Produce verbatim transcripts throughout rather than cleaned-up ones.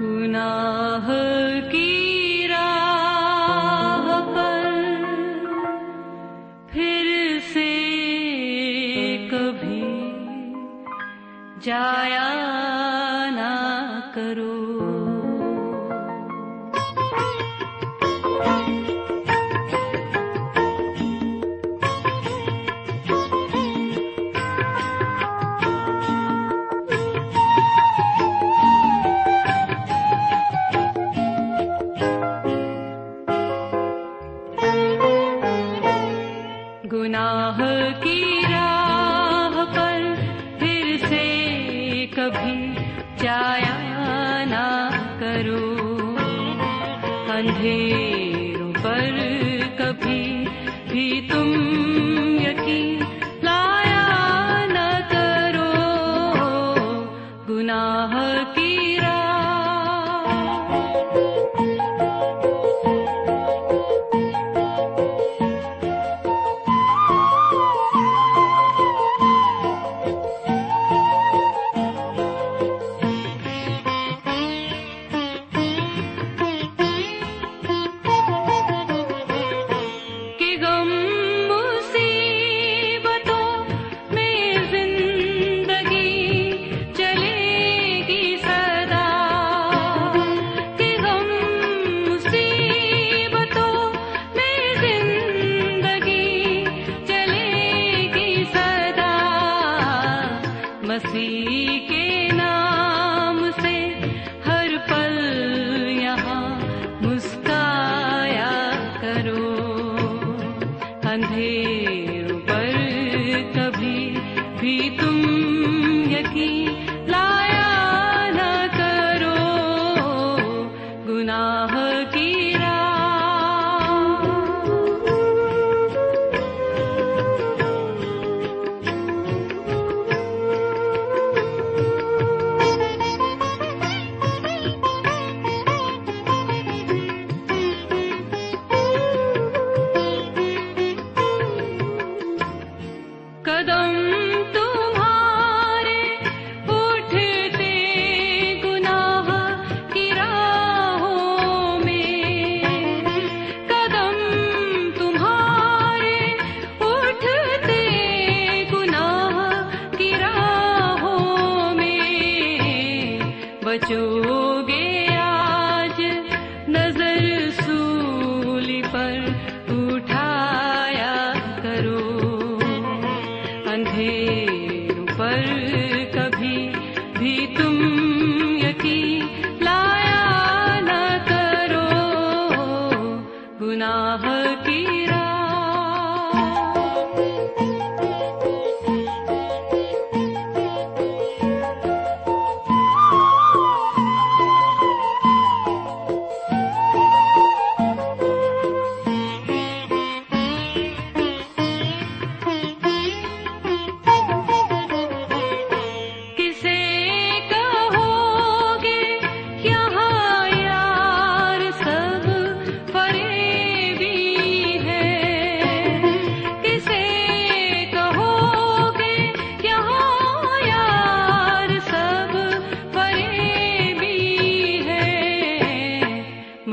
گناہ کی راہ پر پھر سے کبھی جایا نہ کرو، گناہ کی راہ پر پھر سے کبھی جایا نہ کرو، اندھیروں پر کبھی بھی تم یقین لایا نہ کرو، گناہ کی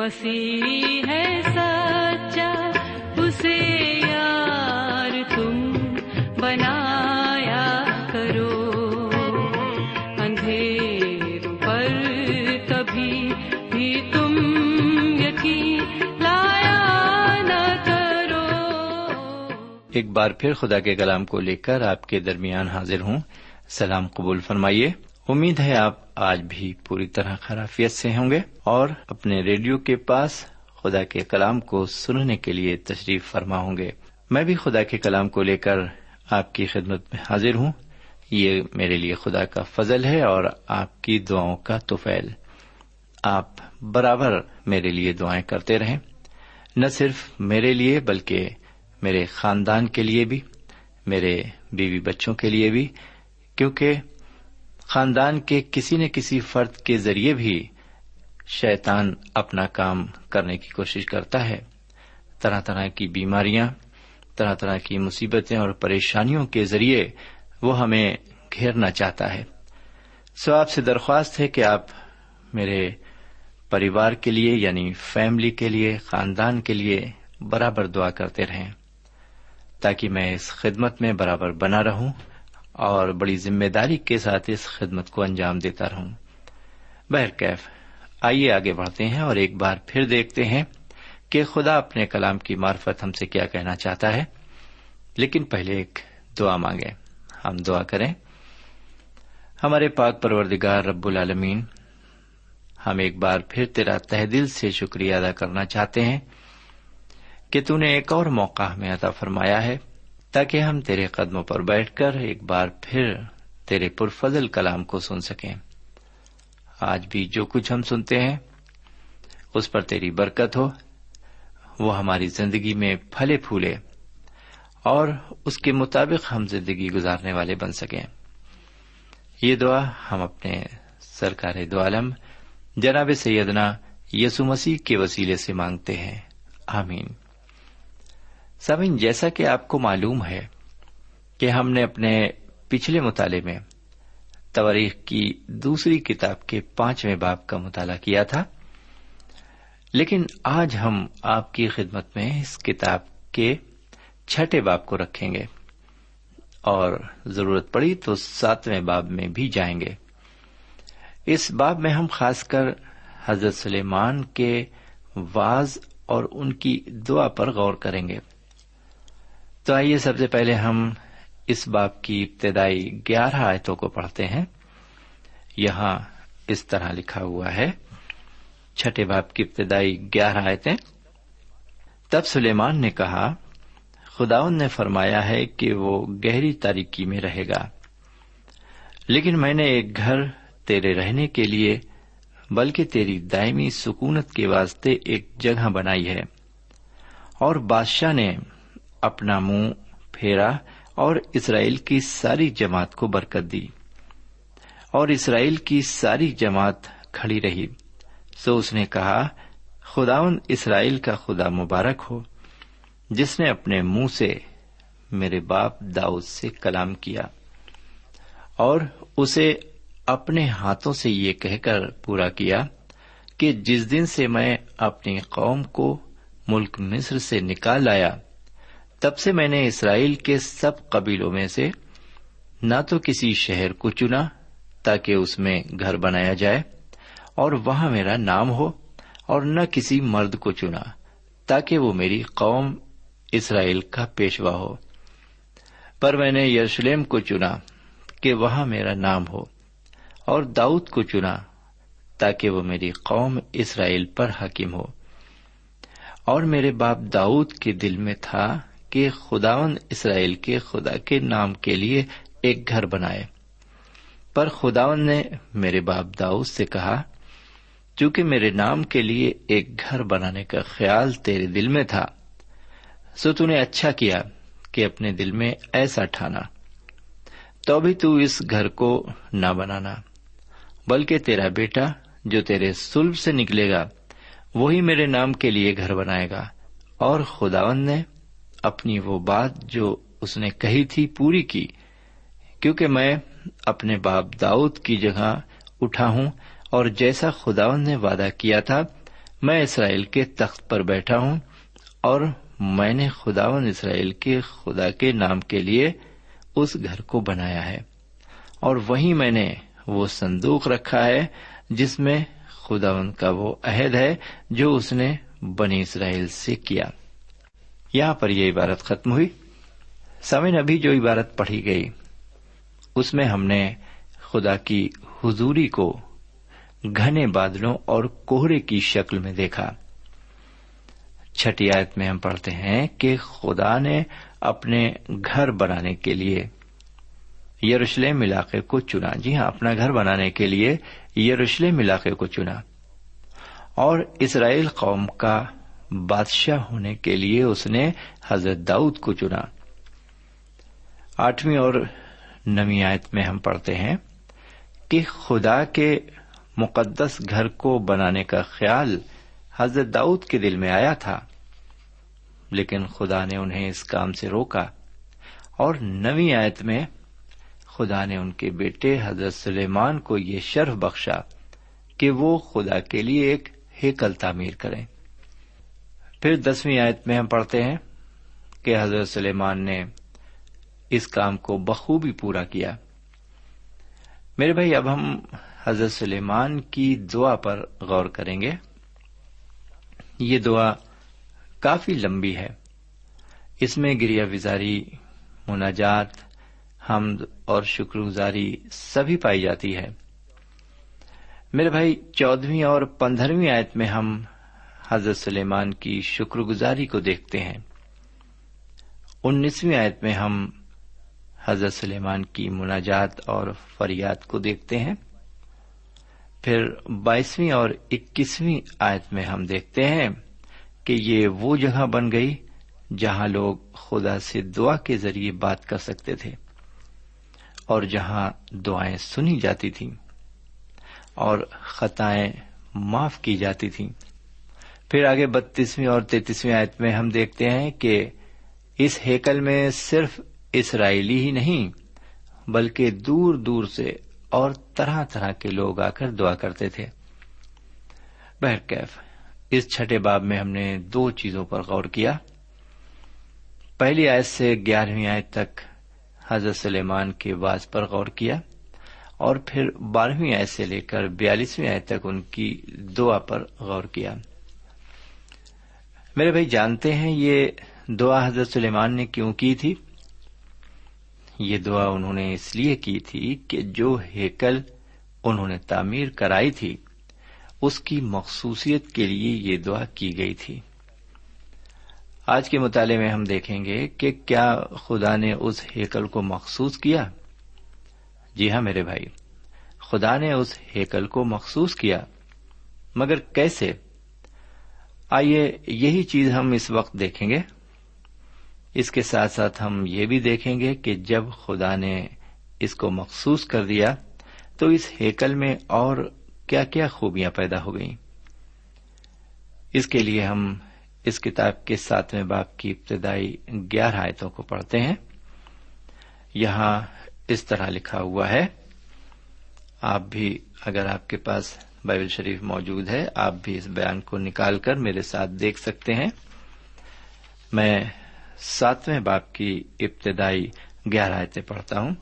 مسیح ہے سچا، اسے یار تم بنایا کرو، اندھیروں پر کبھی بھی تم یقین لایا نہ کرو۔ ایک بار پھر خدا کے کلام کو لے کر آپ کے درمیان حاضر ہوں، سلام قبول فرمائیے۔ امید ہے آپ آج بھی پوری طرح خیریت سے ہوں گے اور اپنے ریڈیو کے پاس خدا کے کلام کو سننے کے لیے تشریف فرما ہوں گے۔ میں بھی خدا کے کلام کو لے کر آپ کی خدمت میں حاضر ہوں، یہ میرے لیے خدا کا فضل ہے اور آپ کی دعاؤں کا توفیل۔ آپ برابر میرے لیے دعائیں کرتے رہیں، نہ صرف میرے لیے بلکہ میرے خاندان کے لیے بھی، میرے بیوی بچوں کے لیے بھی، کیونکہ خاندان کے کسی نہ کسی فرد کے ذریعے بھی شیطان اپنا کام کرنے کی کوشش کرتا ہے۔ طرح طرح کی بیماریاں، طرح طرح کی مصیبتیں اور پریشانیوں کے ذریعے وہ ہمیں گھیرنا چاہتا ہے۔ سو آپ سے درخواست ہے کہ آپ میرے پریوار کے لیے، یعنی فیملی کے لیے، خاندان کے لیے برابر دعا کرتے رہیں، تاکہ میں اس خدمت میں برابر بنا رہوں اور بڑی ذمہ داری کے ساتھ اس خدمت کو انجام دیتا رہوں۔ بہرکیف آئیے آگے بڑھتے ہیں اور ایک بار پھر دیکھتے ہیں کہ خدا اپنے کلام کی معرفت ہم سے کیا کہنا چاہتا ہے، لیکن پہلے ایک دعا مانگیں۔ ہم دعا کریں۔ ہمارے پاک پروردگار رب العالمین، ہم ایک بار پھر تیرا تہ دل سے شکریہ ادا کرنا چاہتے ہیں کہ تو نے ایک اور موقع ہمیں عطا فرمایا ہے تاکہ ہم تیرے قدموں پر بیٹھ کر ایک بار پھر تیرے پرفضل کلام کو سن سکیں۔ آج بھی جو کچھ ہم سنتے ہیں اس پر تیری برکت ہو، وہ ہماری زندگی میں پھلے پھولے اور اس کے مطابق ہم زندگی گزارنے والے بن سکیں۔ یہ دعا ہم اپنے سرکار دو عالم جناب سیدنا یسوع مسیح کے وسیلے سے مانگتے ہیں، آمین۔ سامعین، جیسا کہ آپ کو معلوم ہے کہ ہم نے اپنے پچھلے مطالعے میں تواریخ کی دوسری کتاب کے پانچویں باب کا مطالعہ کیا تھا، لیکن آج ہم آپ کی خدمت میں اس کتاب کے چھٹے باب کو رکھیں گے اور ضرورت پڑی تو ساتویں باب میں بھی جائیں گے۔ اس باب میں ہم خاص کر حضرت سلیمان کے واعظ اور ان کی دعا پر غور کریں گے۔ تو آئیے سب سے پہلے ہم اس باب کی ابتدائی گیارہ آیتوں کو پڑھتے ہیں۔ یہاں اس طرح لکھا ہوا ہے، چھٹے باب کی ابتدائی گیارہ آیتیں۔ تب سلیمان نے کہا، خداوند نے فرمایا ہے کہ وہ گہری تاریکی میں رہے گا، لیکن میں نے ایک گھر تیرے رہنے کے لیے بلکہ تیری دائمی سکونت کے واسطے ایک جگہ بنائی ہے۔ اور بادشاہ نے اپنا منہ پھیرا اور اسرائیل کی ساری جماعت کو برکت دی، اور اسرائیل کی ساری جماعت کھڑی رہی۔ سو اس نے کہا، خداوند اسرائیل کا خدا مبارک ہو، جس نے اپنے منہ سے میرے باپ داؤد سے کلام کیا اور اسے اپنے ہاتھوں سے یہ کہہ کر پورا کیا کہ جس دن سے میں اپنی قوم کو ملک مصر سے نکال آیا، تب سے میں نے اسرائیل کے سب قبیلوں میں سے نہ تو کسی شہر کو چنا تاکہ اس میں گھر بنایا جائے اور وہاں میرا نام ہو، اور نہ کسی مرد کو چنا تاکہ وہ میری قوم اسرائیل کا پیشوا ہو، پر میں نے یروشلم کو چنا کہ وہاں میرا نام ہو، اور داؤد کو چنا تاکہ وہ میری قوم اسرائیل پر حاکم ہو۔ اور میرے باپ داؤد کے دل میں تھا کہ خداوند اسرائیل کے خدا کے نام کے لیے ایک گھر بنائے، پر خداوند نے میرے باپ داؤد سے کہا، چونکہ میرے نام کے لیے ایک گھر بنانے کا خیال تیرے دل میں تھا، سو تو نے اچھا کیا کہ اپنے دل میں ایسا ٹھانا، تو بھی تو اس گھر کو نہ بنانا، بلکہ تیرا بیٹا جو تیرے صلب سے نکلے گا وہی میرے نام کے لیے گھر بنائے گا، اور خداوند نے اپنی وہ بات جو اس نے کہی تھی پوری کی، کیونکہ میں اپنے باپ داؤد کی جگہ اٹھا ہوں، اور جیسا خداوند نے وعدہ کیا تھا میں اسرائیل کے تخت پر بیٹھا ہوں، اور میں نے خداوند اسرائیل کے خدا کے نام کے لیے اس گھر کو بنایا ہے، اور وہیں میں نے وہ صندوق رکھا ہے جس میں خداوند کا وہ عہد ہے جو اس نے بنی اسرائیل سے کیا۔ یہاں پر یہ عبارت ختم ہوئی۔ سامعین، ابھی جو عبارت پڑھی گئی اس میں ہم نے خدا کی حضوری کو گھنے بادلوں اور کوہرے کی شکل میں دیکھا۔ چھٹی آیت میں ہم پڑھتے ہیں کہ خدا نے اپنے گھر بنانے کے لیے یروشلم علاقے کو چنا۔ جی ہاں، اپنا گھر بنانے کے لیے یروشلم علاقے کو چنا۔ اور اسرائیل قوم کا بادشاہ ہونے کے لیے اس نے حضرت داؤد کو چنا. آٹھویں اور نویں آیت میں ہم پڑھتے ہیں کہ خدا کے مقدس گھر کو بنانے کا خیال حضرت داؤد کے دل میں آیا تھا، لیکن خدا نے انہیں اس کام سے روکا، اور نویں آیت میں خدا نے ان کے بیٹے حضرت سلیمان کو یہ شرف بخشا کہ وہ خدا کے لیے ایک ہیکل تعمیر کریں. پھر دسویں آیت میں ہم پڑھتے ہیں کہ حضرت سلیمان نے اس کام کو بخوبی پورا کیا. میرے بھائی، اب ہم حضرت سلیمان کی دعا پر غور کریں گے. یہ دعا کافی لمبی ہے، اس میں گریہ وزاری، مناجات، حمد اور شکر گزاری سبھی پائی جاتی ہے. میرے بھائی، چودہویں اور پندرہویں آیت میں ہم حضرت سلیمان کی شکر گزاری کو دیکھتے ہیں. انیسویں آیت میں ہم حضرت سلیمان کی مناجات اور فریاد کو دیکھتے ہیں. پھر بائیسویں اور اکیسویں آیت میں ہم دیکھتے ہیں کہ یہ وہ جگہ بن گئی جہاں لوگ خدا سے دعا کے ذریعے بات کر سکتے تھے اور جہاں دعائیں سنی جاتی تھیں اور خطائیں معاف کی جاتی تھیں. پھر آگے بتیسویں اور تینتیسویں آیت میں ہم دیکھتے ہیں کہ اس ہیکل میں صرف اسرائیلی ہی نہیں بلکہ دور دور سے اور طرح طرح کے لوگ آ کر دعا کرتے تھے. بہرکیف، اس چھٹے باب میں ہم نے دو چیزوں پر غور کیا. پہلی آیت سے گیارہویں آیت تک حضرت سلیمان کے واز پر غور کیا، اور پھر بارہویں آیت سے لے کر بیالیسویں آیت تک ان کی دعا پر غور کیا. میرے بھائی، جانتے ہیں یہ دعا حضرت سلیمان نے کیوں کی تھی؟ یہ دعا انہوں نے اس لیے کی تھی کہ جو ہیکل انہوں نے تعمیر کرائی تھی اس کی مخصوصیت کے لیے یہ دعا کی گئی تھی. آج کے مطالعے میں ہم دیکھیں گے کہ کیا خدا نے اس ہیکل کو مخصوص کیا. جی ہاں میرے بھائی، خدا نے اس ہیکل کو مخصوص کیا، مگر کیسے؟ آئیے یہی چیز ہم اس وقت دیکھیں گے. اس کے ساتھ ساتھ ہم یہ بھی دیکھیں گے کہ جب خدا نے اس کو مخصوص کر دیا تو اس ہیکل میں اور کیا کیا خوبیاں پیدا ہو گئیں. اس کے لیے ہم اس کتاب کے ساتویں باب کی ابتدائی گیارہ آیتوں کو پڑھتے ہیں. یہاں اس طرح لکھا ہوا ہے، آپ بھی، اگر آپ کے پاس بائبل شریف موجود ہے، آپ بھی اس بیان کو نکال کر میرے ساتھ دیکھ سکتے ہیں. میں ساتویں باب کی ابتدائی گیارہ آیتیں پڑھتا ہوں.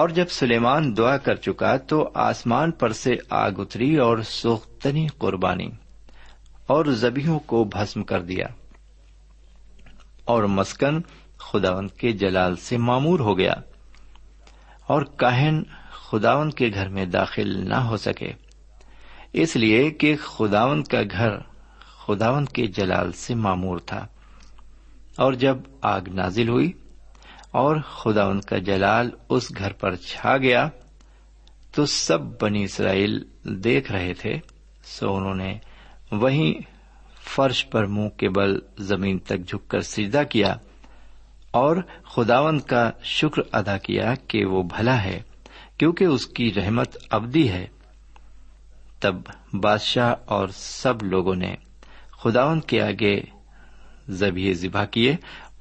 اور جب سلیمان دعا کر چکا تو آسمان پر سے آگ اتری اور سوختنی قربانی اور ذبیحوں کو بھسم کر دیا، اور مسکن خداوند کے جلال سے معمور ہو گیا، اور کاہن خداوند کے گھر میں داخل نہ ہو سکے، اس لیے کہ خداوند کا گھر خداوند کے جلال سے معمور تھا. اور جب آگ نازل ہوئی اور خداوند کا جلال اس گھر پر چھا گیا تو سب بنی اسرائیل دیکھ رہے تھے، سو انہوں نے وہیں فرش پر منہ کے بل زمین تک جھک کر سجدہ کیا اور خداوند کا شکر ادا کیا کہ وہ بھلا ہے، کیونکہ اس کی رحمت ابدی ہے. تب بادشاہ اور سب لوگوں نے خداوند کے آگے ذبیحے ذبح کیے،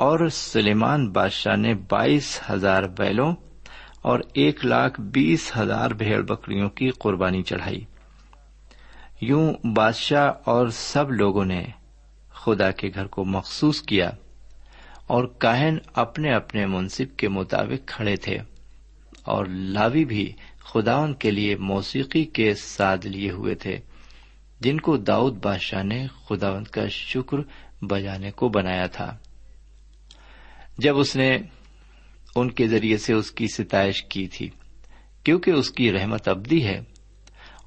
اور سلیمان بادشاہ نے بائیس ہزار بیلوں اور ایک لاکھ بیس ہزار بھیڑ بکریوں کی قربانی چڑھائی. یوں بادشاہ اور سب لوگوں نے خدا کے گھر کو مخصوص کیا، اور کاہن اپنے اپنے منصب کے مطابق کھڑے تھے، اور لاوی بھی خداوند کے لیے موسیقی کے ساز لیے ہوئے تھے، جن کو داؤد بادشاہ نے خداوند کا شکر بجانے کو بنایا تھا. جب اس نے ان کے ذریعے سے اس کی ستائش کی تھی، کیونکہ اس کی رحمت ابدی ہے.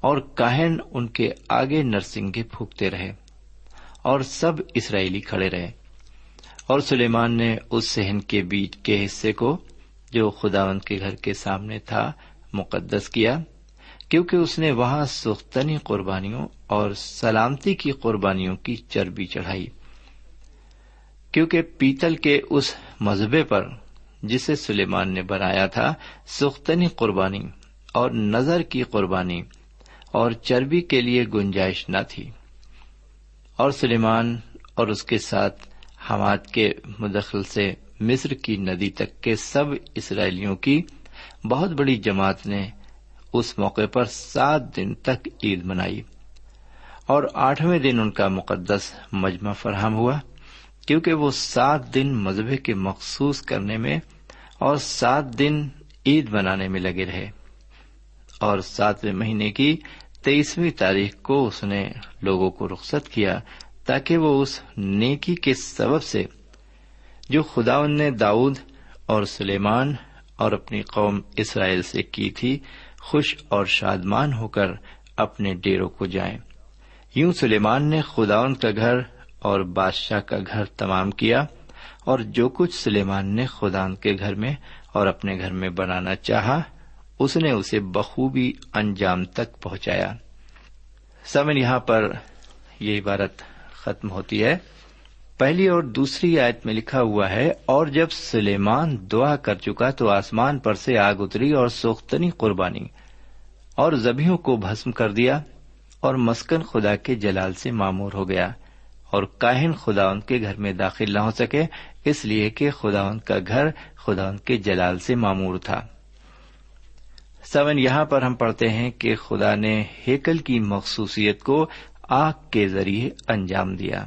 اور کاہن ان کے آگے نرسنگے پھونکتے رہے، اور سب اسرائیلی کھڑے رہے. اور سلیمان نے اس صحن کے بیچ کے حصے کو جو خداوند کے گھر کے سامنے تھا مقدس کیا، کیونکہ اس نے وہاں سختنی قربانیوں اور سلامتی کی قربانیوں کی چربی چڑھائی، کیونکہ پیتل کے اس مذبے پر جسے سلیمان نے بنایا تھا سختنی قربانی اور نظر کی قربانی اور چربی کے لیے گنجائش نہ تھی، اور سلیمان اور اس کے ساتھ حماد کے مدخل سے مصر کی ندی تک کے سب اسرائیلیوں کی بہت بڑی جماعت نے اس موقع پر سات دن تک عید منائی، اور آٹھویں دن ان کا مقدس مجمع فراہم ہوا، کیونکہ وہ سات دن مذبح کے مخصوص کرنے میں اور سات دن عید منانے میں لگے رہے، اور ساتویں مہینے کی تیئیسویں تاریخ کو اس نے لوگوں کو رخصت کیا، تاکہ وہ اس نیکی کے سبب سے جو خداوند نے داؤد اور سلیمان اور اپنی قوم اسرائیل سے کی تھی خوش اور شادمان ہو کر اپنے ڈیروں کو جائیں۔ یوں سلیمان نے خداوند کا گھر اور بادشاہ کا گھر تمام کیا، اور جو کچھ سلیمان نے خداوند کے گھر میں اور اپنے گھر میں بنانا چاہا اس نے اسے بخوبی انجام تک پہنچایا۔ سامن یہاں پر یہ عبارت ختم ہوتی ہے۔ پہلی اور دوسری آیت میں لکھا ہوا ہے، اور جب سلیمان دعا کر چکا تو آسمان پر سے آگ اتری اور سوختنی قربانی اور ذبیحوں کو بھسم کر دیا، اور مسکن خدا کے جلال سے معمور ہو گیا، اور کاہن خدا ان کے گھر میں داخل نہ ہو سکے، اس لیے کہ خدا ان کا گھر خدا ان کے جلال سے معمور تھا۔ سمن یہاں پر ہم پڑھتے ہیں کہ خدا نے ہیکل کی مخصوصیت کو آگ کے ذریعے انجام دیا۔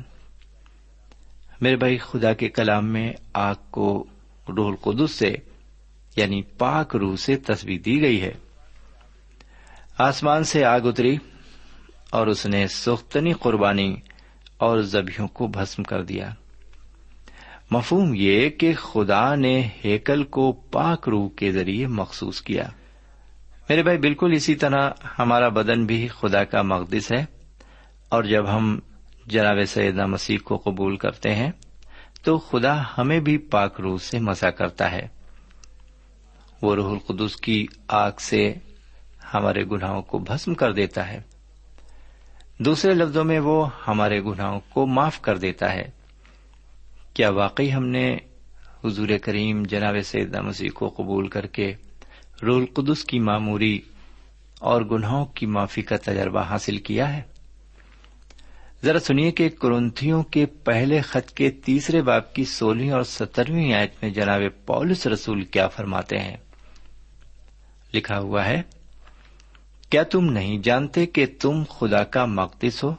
میرے بھائی، خدا کے کلام میں آگ کو روح القدس سے یعنی پاک روح سے تصویر دی گئی ہے۔ آسمان سے آگ اتری اور اس نے سوختنی قربانی اور ذبیحوں کو بھسم کر دیا۔ مفہوم یہ کہ خدا نے ہیکل کو پاک روح کے ذریعے مخصوص کیا۔ میرے بھائی، بالکل اسی طرح ہمارا بدن بھی خدا کا مقدس ہے، اور جب ہم جناب سیدنا مسیح کو قبول کرتے ہیں تو خدا ہمیں بھی پاک روح سے مسح کرتا ہے۔ وہ روح القدس کی آگ سے ہمارے گناہوں کو بھسم کر دیتا ہے۔ دوسرے لفظوں میں وہ ہمارے گناہوں کو معاف کر دیتا ہے۔ کیا واقعی ہم نے حضور کریم جناب سیدنا مسیح کو قبول کر کے روح القدس کی معموری اور گناہوں کی معافی کا تجربہ حاصل کیا ہے؟ ذرا سنیے کہ کرنتھیوں کے پہلے خط کے تیسرے باب کی سولہویں اور سترویں آیت میں جناب پولس رسول کیا فرماتے ہیں۔ لکھا ہوا ہے، کیا تم نہیں جانتے کہ تم خدا کا مقدس ہو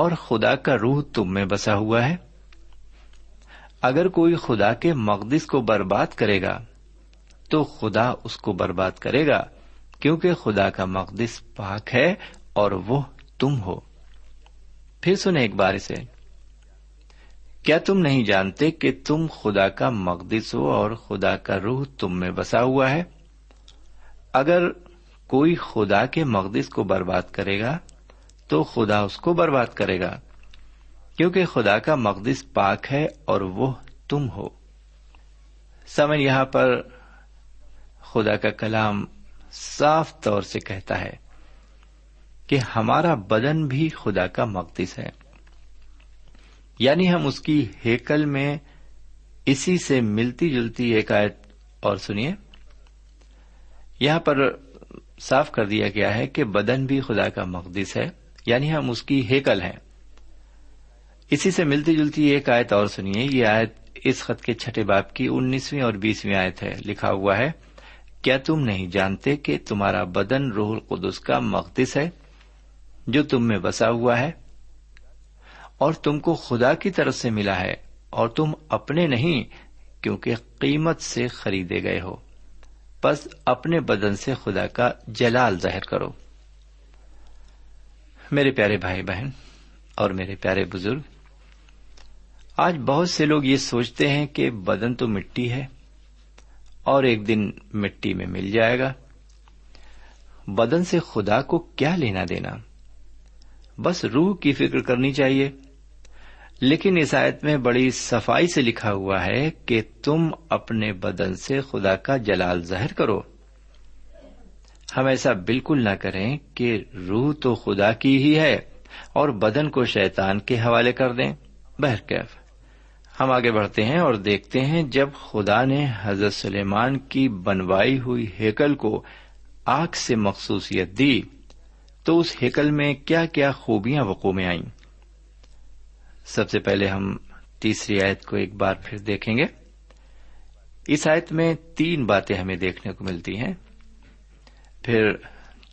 اور خدا کا روح تم میں بسا ہوا ہے؟ اگر کوئی خدا کے مقدس کو برباد کرے گا تو خدا اس کو برباد کرے گا، کیونکہ خدا کا مقدس پاک ہے اور وہ تم ہو۔ پھر سنیں ایک بار اسے، کیا تم نہیں جانتے کہ تم خدا کا مقدس ہو اور خدا کا روح تم میں بسا ہوا ہے؟ اگر کوئی خدا کے مقدس کو برباد کرے گا تو خدا اس کو برباد کرے گا، کیونکہ خدا کا مقدس پاک ہے اور وہ تم ہو۔ سمجھ یہاں پر خدا کا کلام صاف طور سے کہتا ہے کہ ہمارا بدن بھی خدا کا مقدس ہے، یعنی ہم اس کی ہیکل میں۔ اسی سے ملتی جلتی ایک آیت اور سنیے، یہاں پر صاف کر دیا گیا ہے کہ بدن بھی خدا کا مقدس ہے، یعنی ہم اس کی ہیکل ہیں۔ اسی سے ملتی جلتی ایک آیت اور سنیے، یہ آیت اس خط کے چھٹے باب کی انیسویں اور بیسویں آیت ہے۔ لکھا ہوا ہے، کیا تم نہیں جانتے کہ تمہارا بدن روح القدس کا مقدس ہے جو تم میں بسا ہوا ہے، اور تم کو خدا کی طرف سے ملا ہے، اور تم اپنے نہیں، کیونکہ قیمت سے خریدے گئے ہو، بس اپنے بدن سے خدا کا جلال ظاہر کرو۔ میرے پیارے بھائی بہن اور میرے پیارے بزرگ، آج بہت سے لوگ یہ سوچتے ہیں کہ بدن تو مٹی ہے اور ایک دن مٹی میں مل جائے گا۔ بدن سے خدا کو کیا لینا دینا، بس روح کی فکر کرنی چاہیے۔ لیکن اس آیت میں بڑی صفائی سے لکھا ہوا ہے کہ تم اپنے بدن سے خدا کا جلال ظاہر کرو۔ ہم ایسا بالکل نہ کریں کہ روح تو خدا کی ہی ہے اور بدن کو شیطان کے حوالے کر دیں. بہرکیف ہم آگے بڑھتے ہیں اور دیکھتے ہیں جب خدا نے حضرت سلیمان کی بنوائی ہوئی ہیکل کو آگ سے مخصوصیت دی تو اس ہیکل میں کیا کیا خوبیاں وقوع میں آئیں. سب سے پہلے ہم تیسری آیت کو ایک بار پھر دیکھیں گے. اس آیت میں تین باتیں ہمیں دیکھنے کو ملتی ہیں. پھر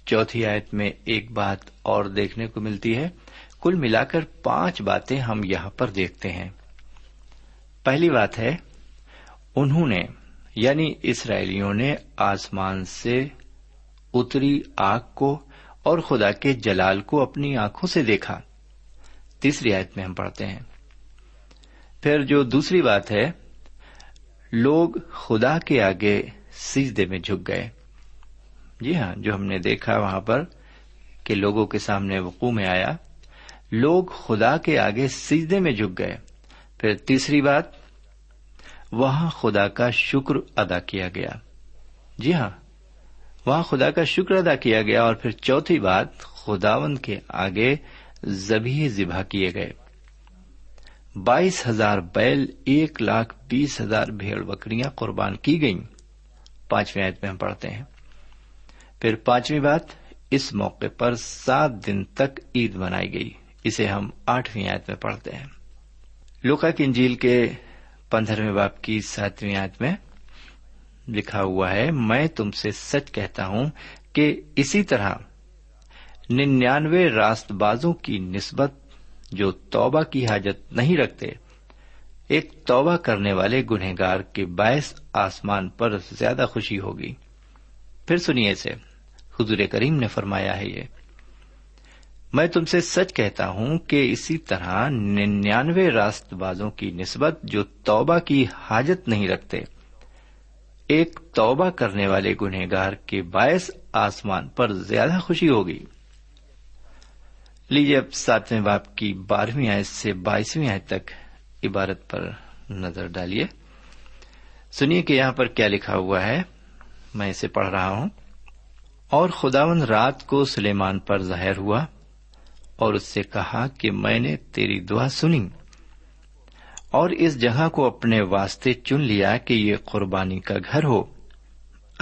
چوتھی آیت میں ایک بات اور دیکھنے کو ملتی ہے. کل ملا کر پانچ باتیں ہم یہاں پر دیکھتے ہیں. پہلی بات ہے انہوں نے یعنی اسرائیلیوں نے آسمان سے اتری آگ کو اور خدا کے جلال کو اپنی آنکھوں سے دیکھا. تیسری آیت میں ہم پڑھتے ہیں. پھر جو دوسری بات ہے لوگ خدا کے آگے سجدے میں جھک گئے. جی ہاں جو ہم نے دیکھا وہاں پر کہ لوگوں کے سامنے وقوع میں آیا لوگ خدا کے آگے سجدے میں جھک گئے. پھر تیسری بات وہاں خدا کا شکر ادا کیا گیا. جی ہاں وہاں خدا کا شکر ادا کیا گیا. اور پھر چوتھی بات خداوند کے آگے ذبیح ذبح کیے گئے. بائیس ہزار بیل ایک لاکھ بیس ہزار بھیڑ بکریاں قربان کی گئیں. پانچویں آیت میں ہم پڑھتے ہیں. پھر پانچویں بات اس موقع پر سات دن تک عید منائی گئی. اسے ہم آٹھویں آیت میں پڑھتے ہیں. لوقا کی انجیل کے پندرہویں باب کی ساتویں آیت میں لکھا ہوا ہے میں تم سے سچ کہتا ہوں کہ اسی طرح ننانوے راست بازوں کی نسبت جو توبہ کی حاجت نہیں رکھتے ایک توبہ کرنے والے گنہگار کے باعث آسمان پر زیادہ خوشی ہوگی. پھر سنیے اسے حضور کریم نے فرمایا ہے یہ میں تم سے سچ کہتا ہوں کہ اسی طرح ننانوے راست بازوں کی نسبت جو توبہ کی حاجت نہیں رکھتے ایک توبہ کرنے والے گنہگار کے باعث آسمان پر زیادہ خوشی ہوگی. لیجیے اب ساتویں باب کی بارہویں آیت سے بائیسویں آیت تک عبارت پر نظر ڈالیے. سنیے کہ یہاں پر کیا لکھا ہوا ہے. میں اسے پڑھ رہا ہوں. اور خداوند رات کو سلیمان پر ظاہر ہوا اور اس سے کہا کہ میں نے تیری دعا سنی اور اس جگہ کو اپنے واسطے چن لیا کہ یہ قربانی کا گھر ہو.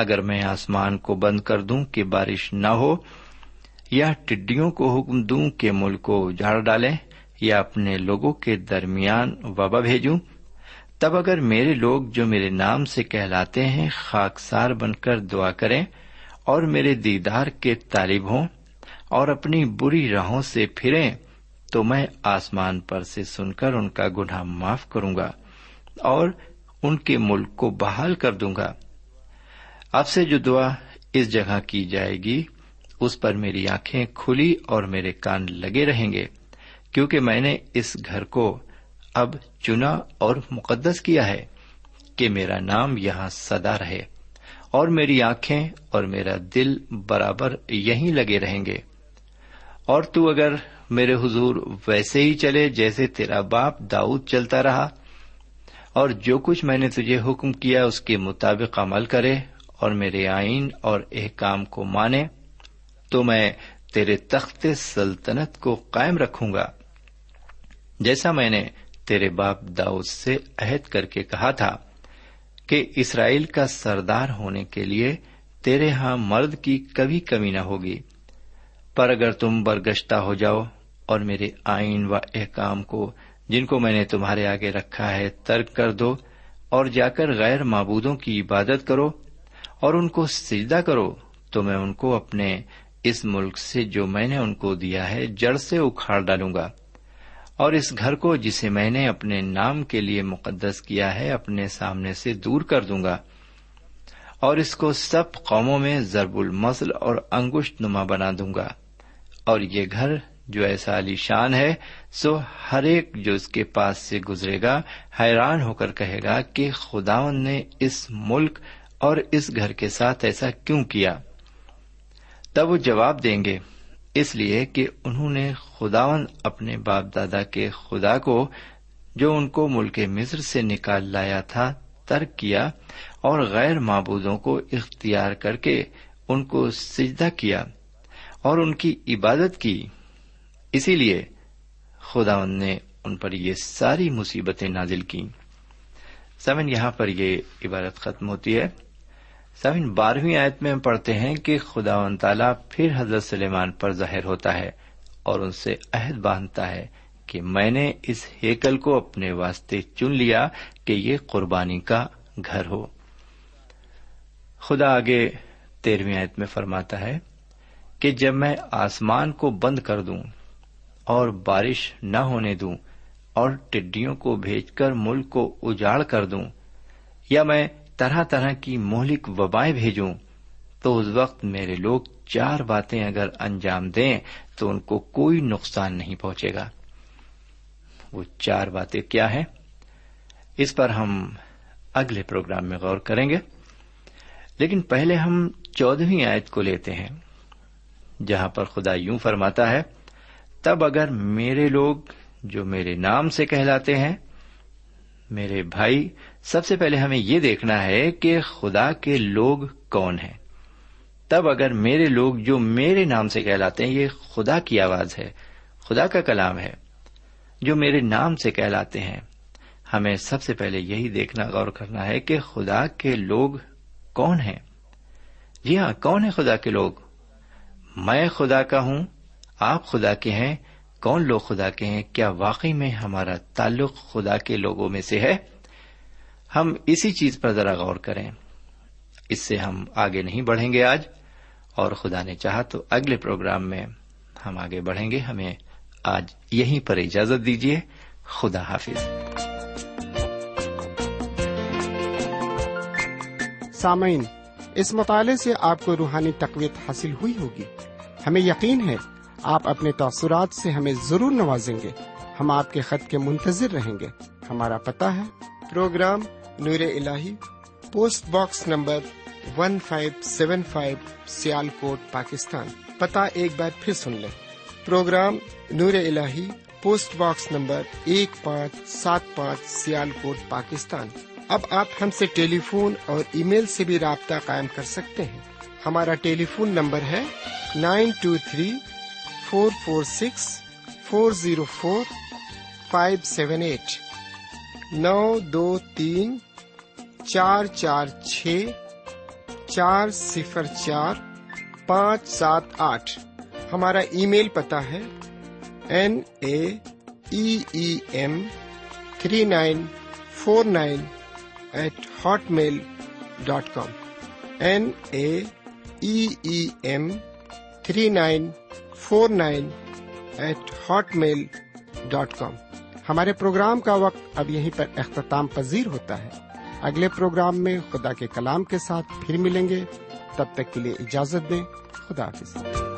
اگر میں آسمان کو بند کر دوں کہ بارش نہ ہو یا ٹڈیوں کو حکم دوں کہ ملک کو اجاڑ ڈالیں یا اپنے لوگوں کے درمیان وبا بھیجوں تب اگر میرے لوگ جو میرے نام سے کہلاتے ہیں خاکسار بن کر دعا کریں اور میرے دیدار کے طالب ہوں اور اپنی بری راہوں سے پھریں تو میں آسمان پر سے سن کر ان کا گناہ معاف کروں گا اور ان کے ملک کو بحال کر دوں گا. اب سے جو دعا اس جگہ کی جائے گی اس پر میری آنکھیں کھلی اور میرے کان لگے رہیں گے کیونکہ میں نے اس گھر کو اب چنا اور مقدس کیا ہے کہ میرا نام یہاں سدا رہے اور میری آنکھیں اور میرا دل برابر یہیں لگے رہیں گے. اور تو اگر میرے حضور ویسے ہی چلے جیسے تیرا باپ داؤد چلتا رہا اور جو کچھ میں نے تجھے حکم کیا اس کے مطابق عمل کرے اور میرے آئین اور احکام کو مانے تو میں تیرے تخت سلطنت کو قائم رکھوں گا جیسا میں نے تیرے باپ داؤد سے عہد کر کے کہا تھا کہ اسرائیل کا سردار ہونے کے لیے تیرے ہاں مرد کی کبھی کمی نہ ہوگی. پر اگر تم برگشتہ ہو جاؤ اور میرے آئین و احکام کو جن کو میں نے تمہارے آگے رکھا ہے ترک کر دو اور جا کر غیر معبودوں کی عبادت کرو اور ان کو سجدہ کرو تو میں ان کو اپنے اس ملک سے جو میں نے ان کو دیا ہے جڑ سے اکھاڑ ڈالوں گا اور اس گھر کو جسے میں نے اپنے نام کے لیے مقدس کیا ہے اپنے سامنے سے دور کر دوں گا اور اس کو سب قوموں میں ضرب المثل اور انگشت نما بنا دوں گا. اور یہ گھر جو ایسا عالیشان ہے سو ہر ایک جو اس کے پاس سے گزرے گا حیران ہو کر کہے گا کہ خداوند نے اس ملک اور اس گھر کے ساتھ ایسا کیوں کیا. تب وہ جواب دیں گے اس لیے کہ انہوں نے خداوند اپنے باپ دادا کے خدا کو جو ان کو ملک مصر سے نکال لایا تھا ترک کیا اور غیر معبودوں کو اختیار کر کے ان کو سجدہ کیا اور ان کی عبادت کی، اسی لیے خداوند نے ان پر یہ ساری مصیبتیں نازل کی. سامن یہاں پر یہ عبارت ختم ہوتی ہے. سامن بارہویں آیت میں پڑھتے ہیں کہ خداوند تعالیٰ پھر حضرت سلیمان پر ظاہر ہوتا ہے اور ان سے عہد باندھتا ہے کہ میں نے اس ہیکل کو اپنے واسطے چن لیا کہ یہ قربانی کا گھر ہو. خدا آگے تیرہویں آیت میں فرماتا ہے کہ جب میں آسمان کو بند کر دوں اور بارش نہ ہونے دوں اور ٹڈیوں کو بھیج کر ملک کو اجاڑ کر دوں، یا میں طرح طرح کی مہلک وبائیں بھیجوں، تو اس وقت میرے لوگ چار باتیں اگر انجام دیں تو ان کو کوئی نقصان نہیں پہنچے گا. وہ چار باتیں کیا ہیں، اس پر ہم اگلے پروگرام میں غور کریں گے. لیکن پہلے ہم چودہویں آیت کو لیتے ہیں، جہاں پر خدا یوں فرماتا ہے، تب اگر میرے لوگ جو میرے نام سے کہلاتے ہیں. میرے بھائی، سب سے پہلے ہمیں یہ دیکھنا ہے کہ خدا کے لوگ کون ہیں. تب اگر میرے لوگ جو میرے نام سے کہلاتے ہیں، یہ خدا کی آواز ہے، خدا کا کلام ہے، جو میرے نام سے کہلاتے ہیں. ہمیں سب سے پہلے یہی دیکھنا، غور کرنا ہے کہ خدا کے لوگ کون ہیں. جی ہاں، کون ہے خدا کے لوگ؟ میں خدا کا ہوں، آپ خدا کے ہیں. کون لوگ خدا کے ہیں؟ کیا واقعی میں ہمارا تعلق خدا کے لوگوں میں سے ہے؟ ہم اسی چیز پر ذرا غور کریں. اس سے ہم آگے نہیں بڑھیں گے آج، اور خدا نے چاہا تو اگلے پروگرام میں ہم آگے بڑھیں گے. ہمیں آج یہیں پر اجازت دیجیے. خدا حافظ. سامعین، اس مطالعے سے آپ کو روحانی تقویت حاصل ہوئی ہوگی. ہمیں یقین ہے آپ اپنے تاثرات سے ہمیں ضرور نوازیں گے. ہم آپ کے خط کے منتظر رہیں گے. ہمارا پتہ ہے، programme Noor Elahi, post box number one five seven five, Sialkot, Pakistan. پتہ ایک بار پھر سن لیں، programme Noor Elahi, post box number ایک پانچ سات پانچ، سیال کوٹ، پاکستان. اب آپ ہم سے ٹیلی فون اور ای میل سے بھی رابطہ قائم کر سکتے ہیں. ہمارا ٹیلی فون نمبر ہے nine two three four four six four zero four five seven eight, نو دو تین چار چار چھ چار صفر چار پانچ سات آٹھ. ہمارا ای میل پتہ ہے N A E E M three nine four nine eight hotmail dot com, N A E M three nine four nine eight hotmail dot com. ہمارے پروگرام کا وقت اب یہیں پر اختتام پذیر ہوتا ہے. اگلے پروگرام میں خدا کے کلام کے ساتھ پھر ملیں گے. تب تک کے لیے اجازت دیں. خدا حافظ.